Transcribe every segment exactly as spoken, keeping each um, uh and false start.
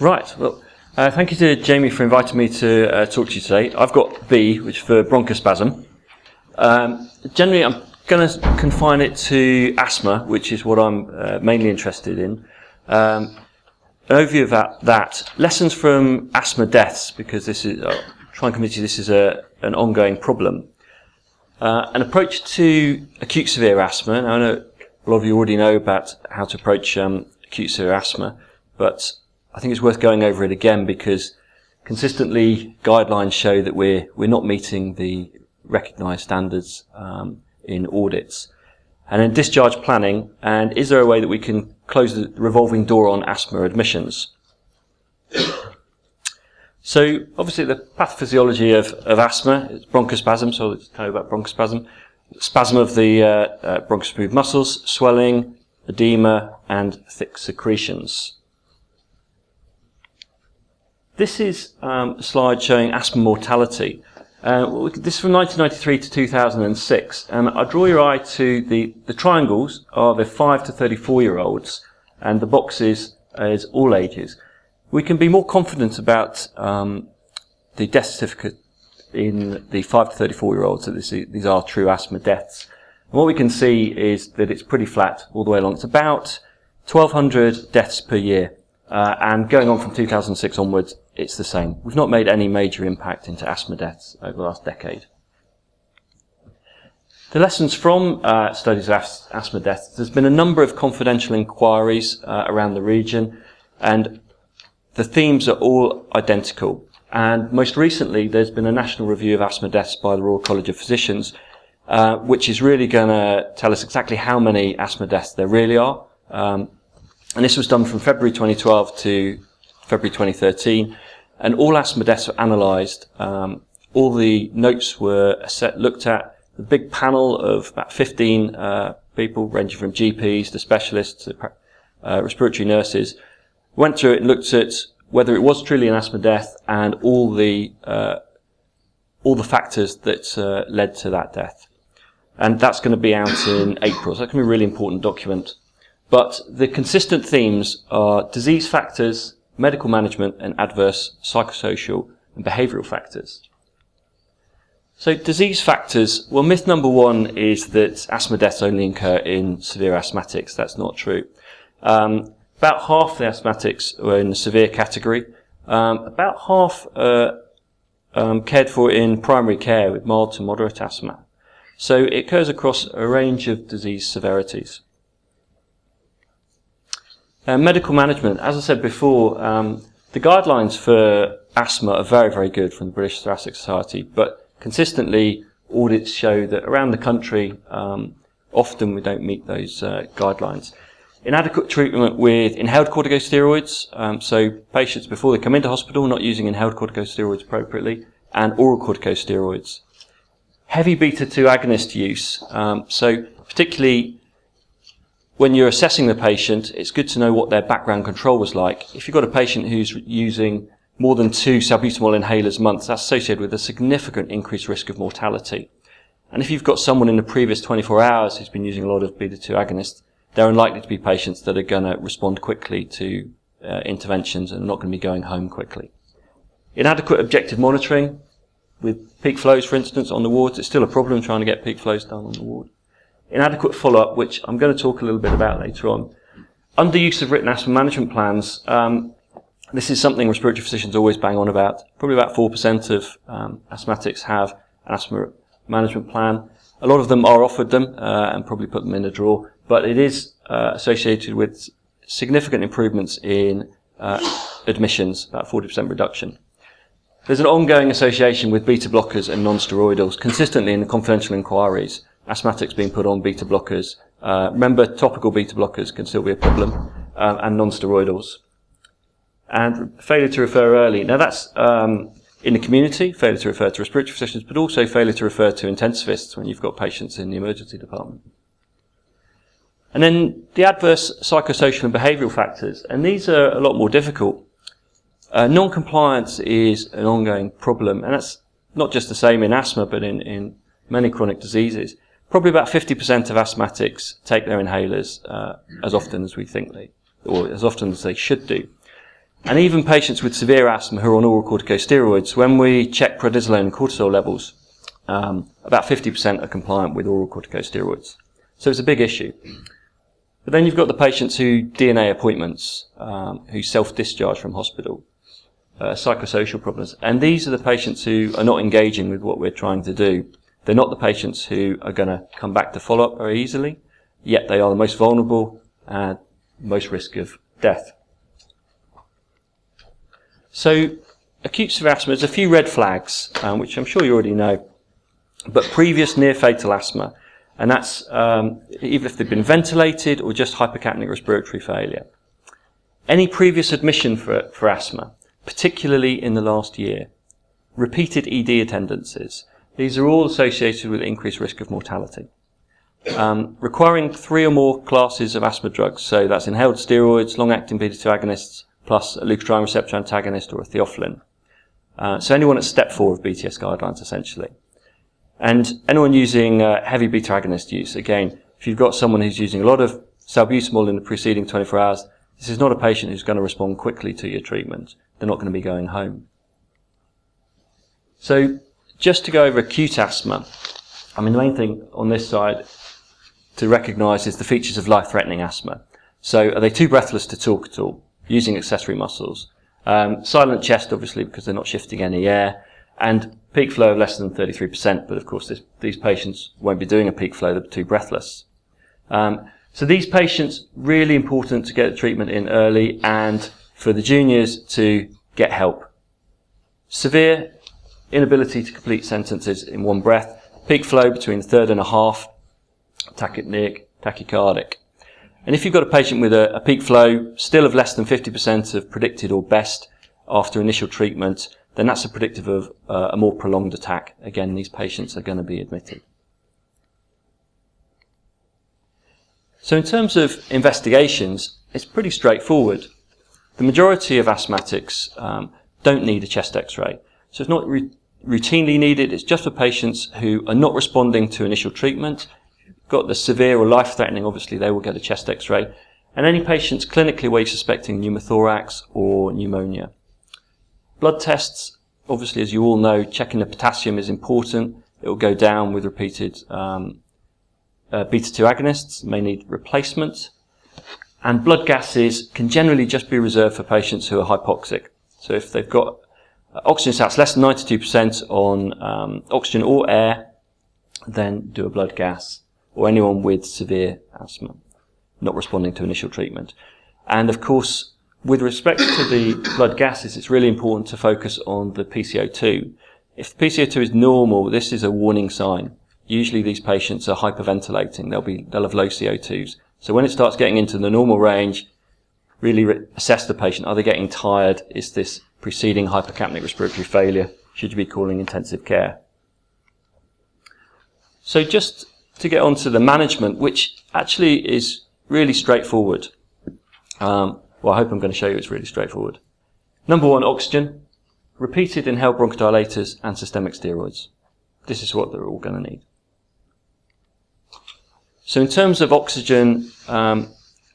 Right, well, uh, thank you to Jamie for inviting me to uh, talk to you today. I've got B, which is for bronchospasm. Um, generally, I'm going to confine it to asthma, which is what I'm uh, mainly interested in. Um, an overview of that, that, lessons from asthma deaths, because this is, I'll try and convince you this is a, an ongoing problem. Uh, an approach to acute severe asthma. Now, I know a lot of you already know about how to approach um, acute severe asthma, but I think it's worth going over it again because consistently guidelines show that we're we're not meeting the recognised standards um, in audits. And then discharge planning, and is there a way that we can close the revolving door on asthma admissions? So obviously the pathophysiology of, of asthma is bronchospasm, so let's tell you about bronchospasm. Spasm of the uh, uh, bronchospasm muscles, swelling, edema and thick secretions. This is um, a slide showing asthma mortality. Uh, this is from nineteen ninety-three to two thousand six, and I draw your eye to the, the triangles are the five to thirty-four year olds, and the boxes is all ages. We can be more confident about um, the death certificate in the five to thirty-four year olds, so this, these are true asthma deaths. And what we can see is that it's pretty flat all the way along. It's about twelve hundred deaths per year, uh, and going on from two thousand six onwards, it's the same. We've not made any major impact into asthma deaths over the last decade. The lessons from uh, studies of as asthma deaths, there's been a number of confidential inquiries uh, around the region, and the themes are all identical. And most recently, there's been a national review of asthma deaths by the Royal College of Physicians, uh, which is really going to tell us exactly how many asthma deaths there really are. Um, and this was done from February twenty twelve to February twenty thirteen, and all asthma deaths were analysed. Um, all the notes were set, looked at. The big panel of about fifteen uh, people, ranging from G Ps to specialists to uh, respiratory nurses, went through it and looked at whether it was truly an asthma death and all the uh, all the factors that uh, led to that death. And that's going to be out in April, so that's going to be a really important document. But the consistent themes are disease factors, medical management and adverse psychosocial and behavioural factors. So disease factors, well, myth number one is that asthma deaths only occur in severe asthmatics. That's not true. Um, about half the asthmatics were in the severe category. Um, about half uh, um, cared for in primary care with mild to moderate asthma. So it occurs across a range of disease severities. Uh, medical management, as I said before, um, the guidelines for asthma are very, very good from the British Thoracic Society, but consistently audits show that around the country, um, often we don't meet those uh, guidelines. Inadequate treatment with inhaled corticosteroids, um, so patients before they come into hospital not using inhaled corticosteroids appropriately, and oral corticosteroids. Heavy beta two agonist use, um, so particularly when you're assessing the patient, it's good to know what their background control was like. If you've got a patient who's using more than two salbutamol inhalers a month, that's associated with a significant increased risk of mortality. And if you've got someone in the previous twenty-four hours who's been using a lot of beta two agonists, they're unlikely to be patients that are going to respond quickly to uh, interventions and not going to be going home quickly. Inadequate objective monitoring with peak flows, for instance, on the wards. It's still a problem trying to get peak flows done on the ward. Inadequate follow-up, which I'm going to talk a little bit about later on. Underuse of written asthma management plans. Um, this is something respiratory physicians always bang on about. Probably about four percent of um, asthmatics have an asthma management plan. A lot of them are offered them uh, and probably put them in a drawer, but it is uh, associated with significant improvements in uh, admissions, about forty percent reduction. There's an ongoing association with beta blockers and non-steroidals consistently in the confidential inquiries. Asthmatics being put on beta blockers. Uh, remember, topical beta blockers can still be a problem, um, and non-steroidals. And failure to refer early. Now that's um, in the community, failure to refer to respiratory physicians, but also failure to refer to intensivists when you've got patients in the emergency department. And then the adverse psychosocial and behavioural factors, and these are a lot more difficult. Uh, non-compliance is an ongoing problem, and that's not just the same in asthma, but in, in many chronic diseases. Probably about fifty percent of asthmatics take their inhalers uh, as often as we think they, or as often as they should do. And even patients with severe asthma who are on oral corticosteroids, when we check prednisolone and cortisol levels, um, about fifty percent are compliant with oral corticosteroids. So it's a big issue. But then you've got the patients who D N A appointments, um, who self-discharge from hospital, uh, psychosocial problems. And these are the patients who are not engaging with what we're trying to do. They're not the patients who are going to come back to follow-up very easily, yet they are the most vulnerable and most risk of death. So acute severe asthma, there's a few red flags, um, which I'm sure you already know, but previous near-fatal asthma, and that's um, even if they've been ventilated or just hypercapnic respiratory failure. Any previous admission for, for asthma, particularly in the last year. Repeated E D attendances. These are all associated with increased risk of mortality. Um, requiring three or more classes of asthma drugs, so that's inhaled steroids, long-acting B T S agonists, plus a leukotriene receptor antagonist or a theophylline. Uh, so anyone at step four of B T S guidelines, essentially. And anyone using uh, heavy beta agonist use, again, if you've got someone who's using a lot of salbutamol in the preceding twenty-four hours, this is not a patient who's going to respond quickly to your treatment. They're not going to be going home. So just to go over acute asthma, I mean, the main thing on this side to recognise is the features of life-threatening asthma. So are they too breathless to talk at all? Using accessory muscles. Um, silent chest, obviously, because they're not shifting any air. And peak flow of less than thirty-three percent. But, of course, this, these patients won't be doing a peak flow. They're too breathless. Um, so these patients, really important to get treatment in early and for the juniors to get help. Severe inability to complete sentences in one breath. Peak flow between third and a half. Tachypneic, tachycardic. And if you've got a patient with a, a peak flow still of less than fifty percent of predicted or best after initial treatment, then that's a predictive of uh, a more prolonged attack. Again, these patients are going to be admitted. So in terms of investigations, it's pretty straightforward. The majority of asthmatics um, don't need a chest x-ray. So it's not re- routinely needed. It's just for patients who are not responding to initial treatment. Got the severe or life-threatening, obviously they will get a chest x-ray. And any patients clinically where you're suspecting pneumothorax or pneumonia. Blood tests, obviously, as you all know, checking the potassium is important. It will go down with repeated um, uh, beta two agonists, may need replacement. And blood gases can generally just be reserved for patients who are hypoxic. So if they've got uh, oxygen sats less than ninety-two percent on um, oxygen or air, then do a blood gas. Or anyone with severe asthma, not responding to initial treatment. And of course, with respect to the blood gases, it's really important to focus on the P C O two. If the P C O two is normal, this is a warning sign. Usually these patients are hyperventilating. They'll be, they'll have low C O twos. So when it starts getting into the normal range, really re- assess the patient. Are they getting tired? Is this preceding hypercapnic respiratory failure? Should you be calling intensive care? So just to get on to the management, which actually is really straightforward. Um, well, I hope I'm going to show you it's really straightforward. Number one, oxygen, repeated inhaled bronchodilators, and systemic steroids. This is what they're all going to need. So in terms of oxygen, um,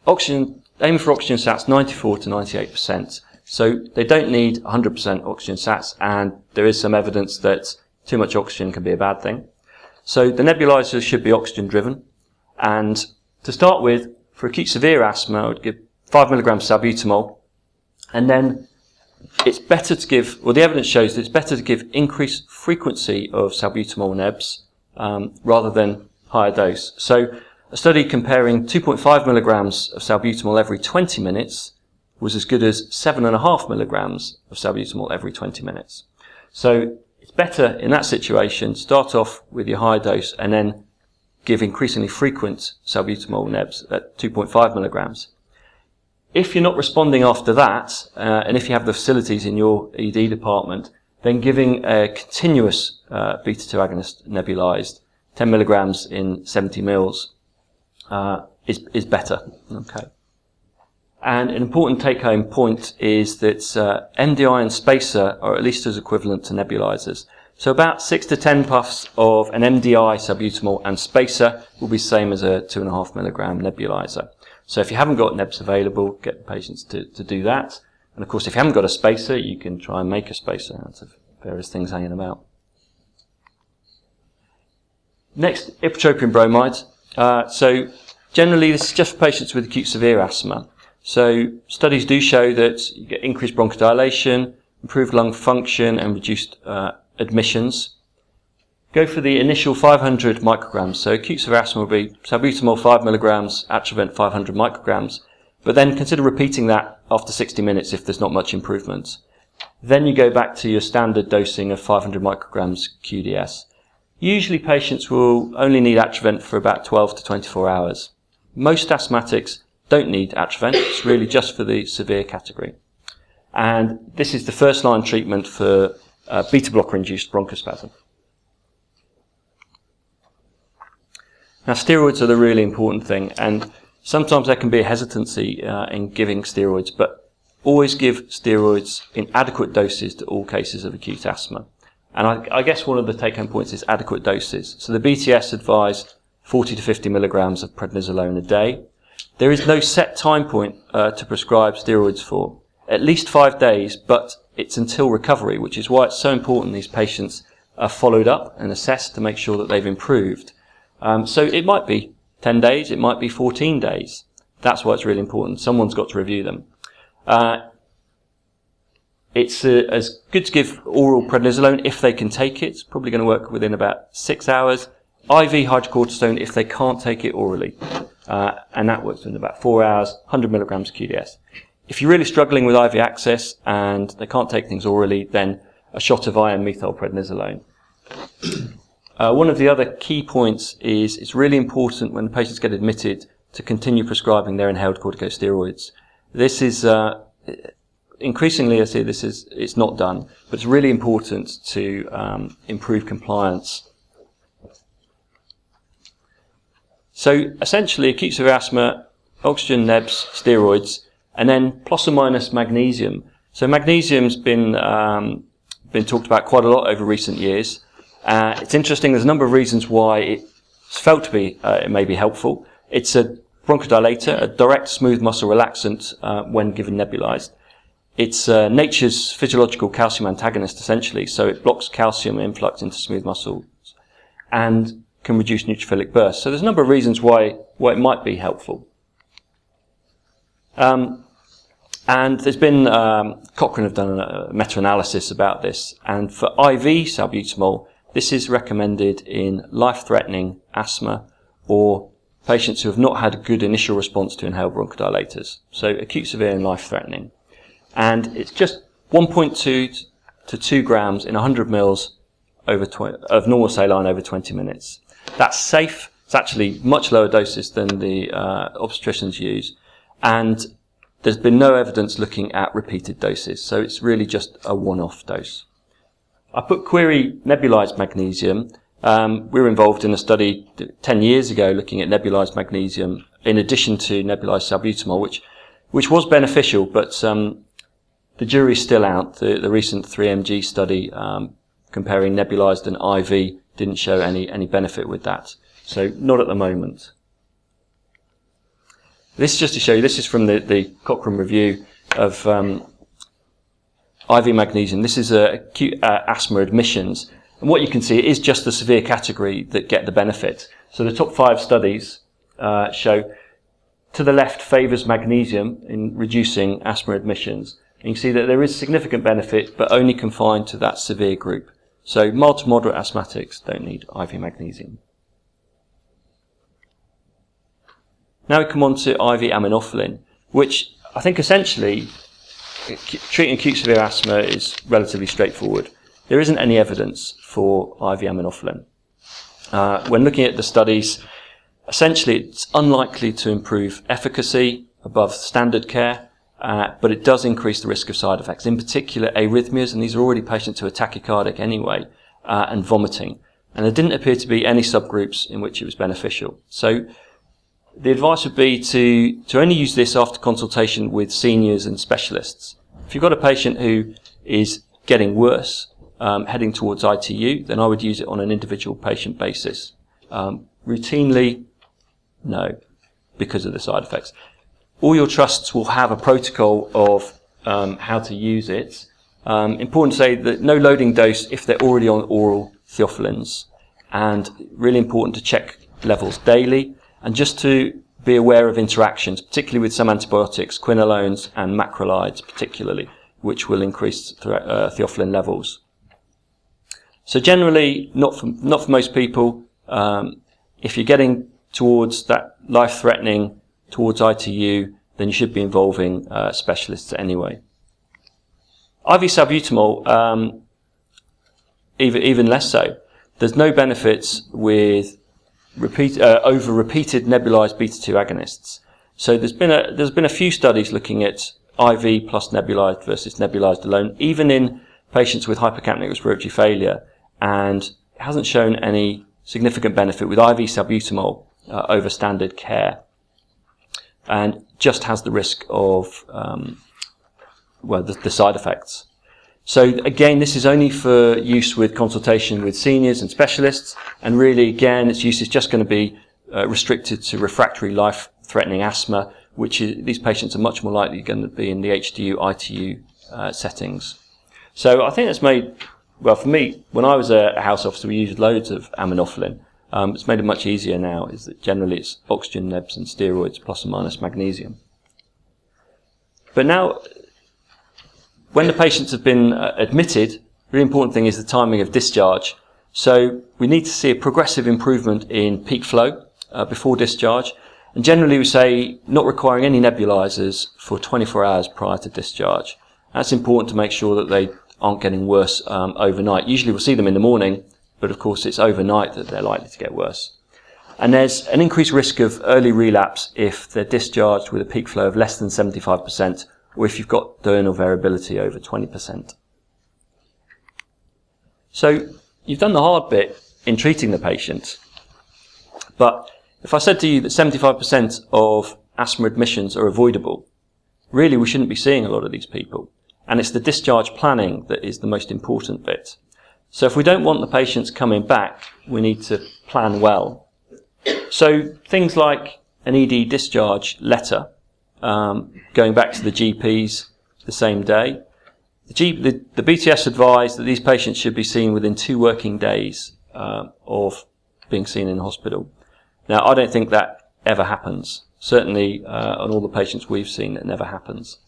oxygen, aiming for oxygen sats ninety-four to ninety-eight percent. So they don't need one hundred percent oxygen sats, and there is some evidence that too much oxygen can be a bad thing. So the nebulizers should be oxygen-driven. And to start with, for acute severe asthma, I would give five milligrams salbutamol. And then it's better to give, well, the evidence shows that it's better to give increased frequency of salbutamol nebs um, rather than higher dose. So a study comparing two point five milligrams of salbutamol every twenty minutes was as good as seven point five milligrams of salbutamol every twenty minutes. So it's better in that situation, start off with your high dose and then give increasingly frequent salbutamol nebs at two point five milligrams. If you're not responding after that, uh, and if you have the facilities in your E D department, then giving a continuous uh, beta two agonist nebulized, ten milligrams in seventy mils, uh, is, is better. Okay. And an important take-home point is that uh, M D I and spacer are at least as equivalent to nebulizers. So about six to ten puffs of an M D I salbutamol and spacer will be the same as a two point five milligram nebulizer. So if you haven't got nebs available, get the patients to, to do that. And of course, if you haven't got a spacer, you can try and make a spacer out of various things hanging about. Next, ipratropium bromide. Uh, so generally, this is just for patients with acute severe asthma. So studies do show that you get increased bronchodilation, improved lung function, and reduced uh, admissions. Go for the initial five hundred micrograms. So acute severe asthma will be salbutamol five milligrams, Atrovent five hundred micrograms. But then consider repeating that after sixty minutes if there's not much improvement. Then you go back to your standard dosing of five hundred micrograms Q D S. Usually patients will only need Atrovent for about twelve to twenty-four hours. Most asthmatics don't need Atrovent. It's really just for the severe category. And this is the first line treatment for uh, beta blocker induced bronchospasm. Now, steroids are the really important thing, and sometimes there can be a hesitancy uh, in giving steroids, but always give steroids in adequate doses to all cases of acute asthma. And I, I guess one of the take-home points is adequate doses. So the B T S advised forty to fifty milligrams of prednisolone a day. There is no set time point uh, to prescribe steroids for, at least five days, but it's until recovery, which is why it's so important these patients are followed up and assessed to make sure that they've improved. Um, so it might be ten days, it might be fourteen days. That's why it's really important. Someone's got to review them. Uh, it's uh, as good to give oral prednisolone if they can take it. It's probably going to work within about six hours. I V hydrocortisone if they can't take it orally. Uh, and that works within about four hours, one hundred milligrams Q D S. If you're really struggling with I V access and they can't take things orally, then a shot of iron methylprednisolone. Uh, one of the other key points is it's really important when the patients get admitted to continue prescribing their inhaled corticosteroids. This is, uh, increasingly I see this is, it's not done, but it's really important to um, improve compliance. So essentially acute severe asthma, oxygen, nebs, steroids, and then plus or minus magnesium. So magnesium's been, um, been talked about quite a lot over recent years. Uh, it's interesting, there's a number of reasons why it's felt to be, uh, it may be helpful. It's a bronchodilator, a direct smooth muscle relaxant uh, when given nebulized. It's uh, nature's physiological calcium antagonist, essentially, so it blocks calcium influx into smooth muscles and can reduce neutrophilic burst. So there's a number of reasons why, why it might be helpful. Um, And there's been, um, Cochrane have done a meta-analysis about this, and for I V salbutamol, this is recommended in life-threatening asthma or patients who have not had a good initial response to inhaled bronchodilators. So acute, severe, and life-threatening. And it's just one point two to two grams in one hundred mils over of normal saline over twenty minutes. That's safe. It's actually much lower doses than the uh, obstetricians use. And there's been no evidence looking at repeated doses, so it's really just a one-off dose. I put query nebulized magnesium. Um, we were involved in a study ten years ago looking at nebulized magnesium in addition to nebulized salbutamol, which which was beneficial, but um, the jury's still out. The, the recent three M G study um, comparing nebulized and I V didn't show any, any benefit with that, so not at the moment. This is just to show you, this is from the, the Cochrane review of um, I V magnesium. This is uh, acute uh, asthma admissions. And what you can see, it is just the severe category that get the benefit. So the top five studies uh, show to the left favours magnesium in reducing asthma admissions. And you can see that there is significant benefit, but only confined to that severe group. So mild to moderate asthmatics don't need I V magnesium. Now we come on to I V aminophylline, which I think essentially treating acute severe asthma is relatively straightforward. There isn't any evidence for I V aminophylline. Uh, when looking at the studies, essentially it's unlikely to improve efficacy above standard care, uh, but it does increase the risk of side effects, in particular arrhythmias, and these are already patients who are tachycardic anyway, uh, and vomiting. And there didn't appear to be any subgroups in which it was beneficial. So the advice would be to, to only use this after consultation with seniors and specialists. If you've got a patient who is getting worse, um, heading towards I T U, then I would use it on an individual patient basis. Um, routinely, no, because of the side effects. All your trusts will have a protocol of um, how to use it. Um, important to say that no loading dose if they're already on oral theophylline, and really important to check levels daily, and just to be aware of interactions, particularly with some antibiotics, quinolones and macrolides particularly, which will increase the, uh, theophylline levels. So generally, not for, not for most people, um, if you're getting towards that life-threatening, towards I T U, then you should be involving uh, specialists anyway. I V salbutamol, um, even, even less so. There's no benefits with repeat, uh, over repeated nebulized beta two agonists. So there's been a, there's been a few studies looking at I V plus nebulized versus nebulized alone, even in patients with hypercapnic respiratory failure, and it hasn't shown any significant benefit with I V salbutamol uh, over standard care, and just has the risk of, um, well, the, the side effects. So again, this is only for use with consultation with seniors and specialists, and really, again, its use is just going to be uh, restricted to refractory life-threatening asthma, which is, these patients are much more likely going to be in the H D U, I T U uh, settings. So I think that's made, well, for me, when I was a house officer, we used loads of aminophylline. Um, it's made it much easier now, is that generally it's oxygen nebs and steroids plus or minus magnesium. But now, when the patients have been uh, admitted, the really important thing is the timing of discharge. So we need to see a progressive improvement in peak flow uh, before discharge. And generally we say not requiring any nebulizers for twenty-four hours prior to discharge. That's important to make sure that they aren't getting worse um, overnight. Usually we'll see them in the morning, but of course it's overnight that they're likely to get worse. And there's an increased risk of early relapse if they're discharged with a peak flow of less than seventy-five percent, or if you've got diurnal variability over twenty percent. So you've done the hard bit in treating the patient, but if I said to you that seventy-five percent of asthma admissions are avoidable, really we shouldn't be seeing a lot of these people. And it's the discharge planning that is the most important bit. So if we don't want the patients coming back, we need to plan well. So things like an E D discharge letter, um, going back to the G Ps the same day. The, G, the, the B T S advised that these patients should be seen within two working days uh, of being seen in hospital. Now, I don't think that ever happens. Certainly, uh, on all the patients we've seen, it never happens.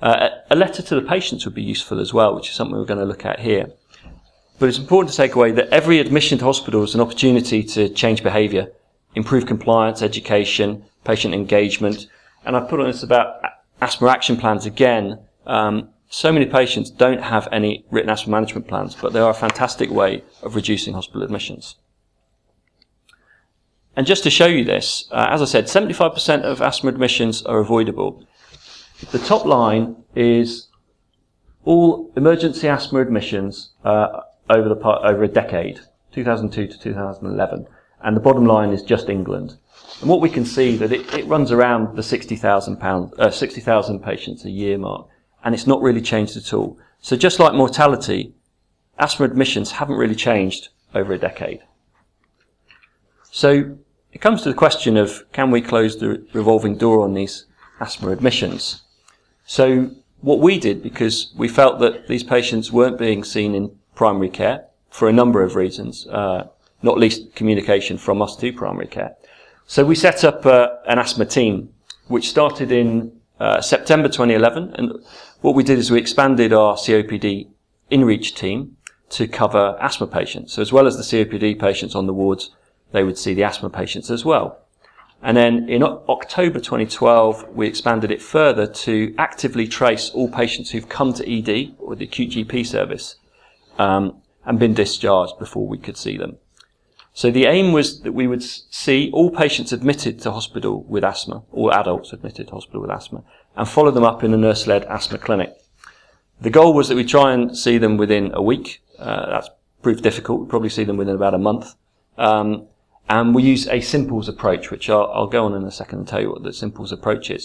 Uh, a letter to the patients would be useful as well, which is something we're going to look at here. But it's important to take away that every admission to hospital is an opportunity to change behaviour, improve compliance, education, patient engagement. And I put on this about asthma action plans again. Um, so many patients don't have any written asthma management plans, but they are a fantastic way of reducing hospital admissions. And just to show you this, uh, as I said, seventy-five percent of asthma admissions are avoidable. The top line is all emergency asthma admissions uh, over the part, over a decade, two thousand two to two thousand eleven, and the bottom line is just England. And what we can see that it, it runs around the sixty thousand patients a year mark, and it's not really changed at all. So just like mortality, asthma admissions haven't really changed over a decade. So it comes to the question of, can we close the revolving door on these asthma admissions? So what we did, because we felt that these patients weren't being seen in primary care for a number of reasons, uh, not least communication from us to primary care. So we set up uh, an asthma team, which started in uh, September twenty eleven. And what we did is we expanded our C O P D inReach team to cover asthma patients. So as well as the C O P D patients on the wards, they would see the asthma patients as well. And then in October twenty twelve, we expanded it further to actively trace all patients who've come to E D or the Q G P service um, and been discharged before we could see them. So the aim was that we would see all patients admitted to hospital with asthma, all adults admitted to hospital with asthma, and follow them up in a nurse-led asthma clinic. The goal was that we try and see them within a week. Uh, that's proved difficult. We probably see them within about a month. Um, And we use a SIMPLES approach, which I'll, I'll go on in a second and tell you what the SIMPLES approach is.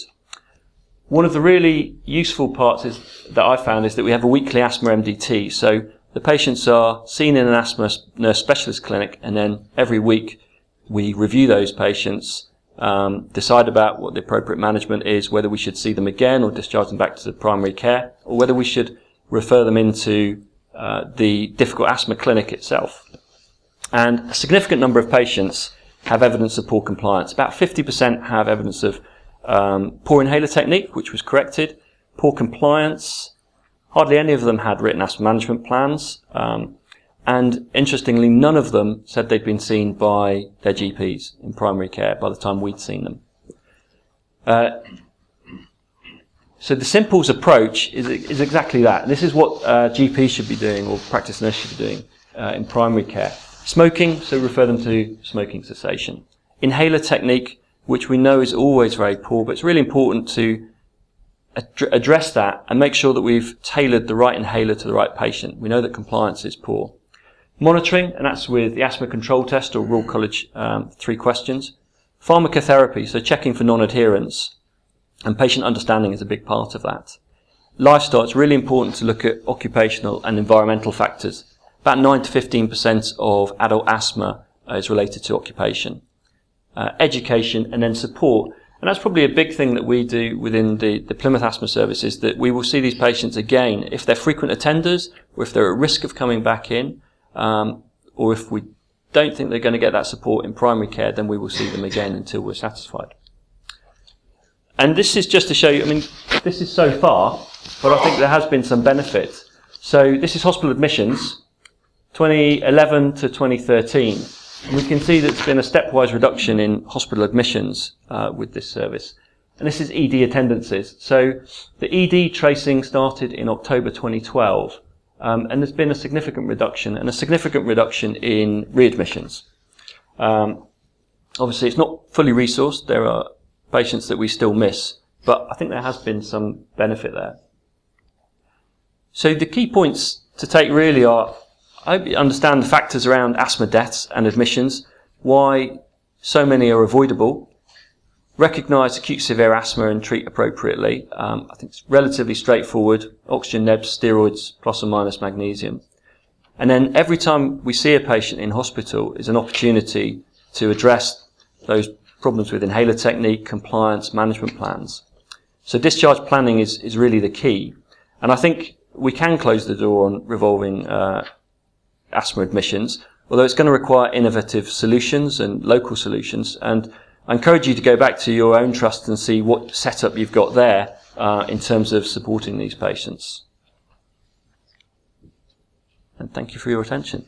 One of the really useful parts is, that I found is that we have a weekly asthma M D T. So the patients are seen in an asthma nurse specialist clinic, and then every week we review those patients um, decide about what the appropriate management is, whether we should see them again or discharge them back to the primary care, or whether we should refer them into uh, the difficult asthma clinic itself. And a significant number of patients have evidence of poor compliance. About fifty percent have evidence of um, poor inhaler technique, which was corrected, poor compliance. Hardly any of them had written asthma management plans. Um, and interestingly, none of them said they'd been seen by their G Ps in primary care by the time we'd seen them. Uh, so the SIMPLES approach is, is exactly that. This is what uh, G Ps should be doing, or practitioners should be doing uh, in primary care. Smoking, so refer them to smoking cessation. Inhaler technique, which we know is always very poor, but it's really important to ad- address that and make sure that we've tailored the right inhaler to the right patient. We know that compliance is poor. Monitoring, and that's with the asthma control test or Royal College um, three questions. Pharmacotherapy, so checking for non-adherence, and patient understanding is a big part of that. Lifestyle, it's really important to look at occupational and environmental factors. About nine to fifteen percent of adult asthma is related to occupation. Uh, education and then support. And that's probably a big thing that we do within the, the Plymouth Asthma Service, is that we will see these patients again if they're frequent attenders or if they're at risk of coming back in, um, or if we don't think they're going to get that support in primary care, then we will see them again until we're satisfied. And this is just to show you, I mean, this is so far, but I think there has been some benefit. So this is hospital admissions. twenty eleven to twenty thirteen, and we can see that there's been a stepwise reduction in hospital admissions uh, with this service. And this is E D attendances. So the E D tracing started in October twenty twelve, um, and there's been a significant reduction, and a significant reduction in readmissions. Um, obviously, it's not fully resourced. There are patients that we still miss, but I think there has been some benefit there. So the key points to take really are, I hope you understand the factors around asthma deaths and admissions, why so many are avoidable, recognise acute severe asthma and treat appropriately. Um, I think it's relatively straightforward, oxygen, nebs, steroids, plus or minus magnesium. And then every time we see a patient in hospital is an opportunity to address those problems with inhaler technique, compliance, management plans. So discharge planning is, is really the key. And I think we can close the door on revolving uh asthma admissions, although it's going to require innovative solutions and local solutions. And I encourage you to go back to your own trust and see what setup you've got there uh, in terms of supporting these patients. And thank you for your attention.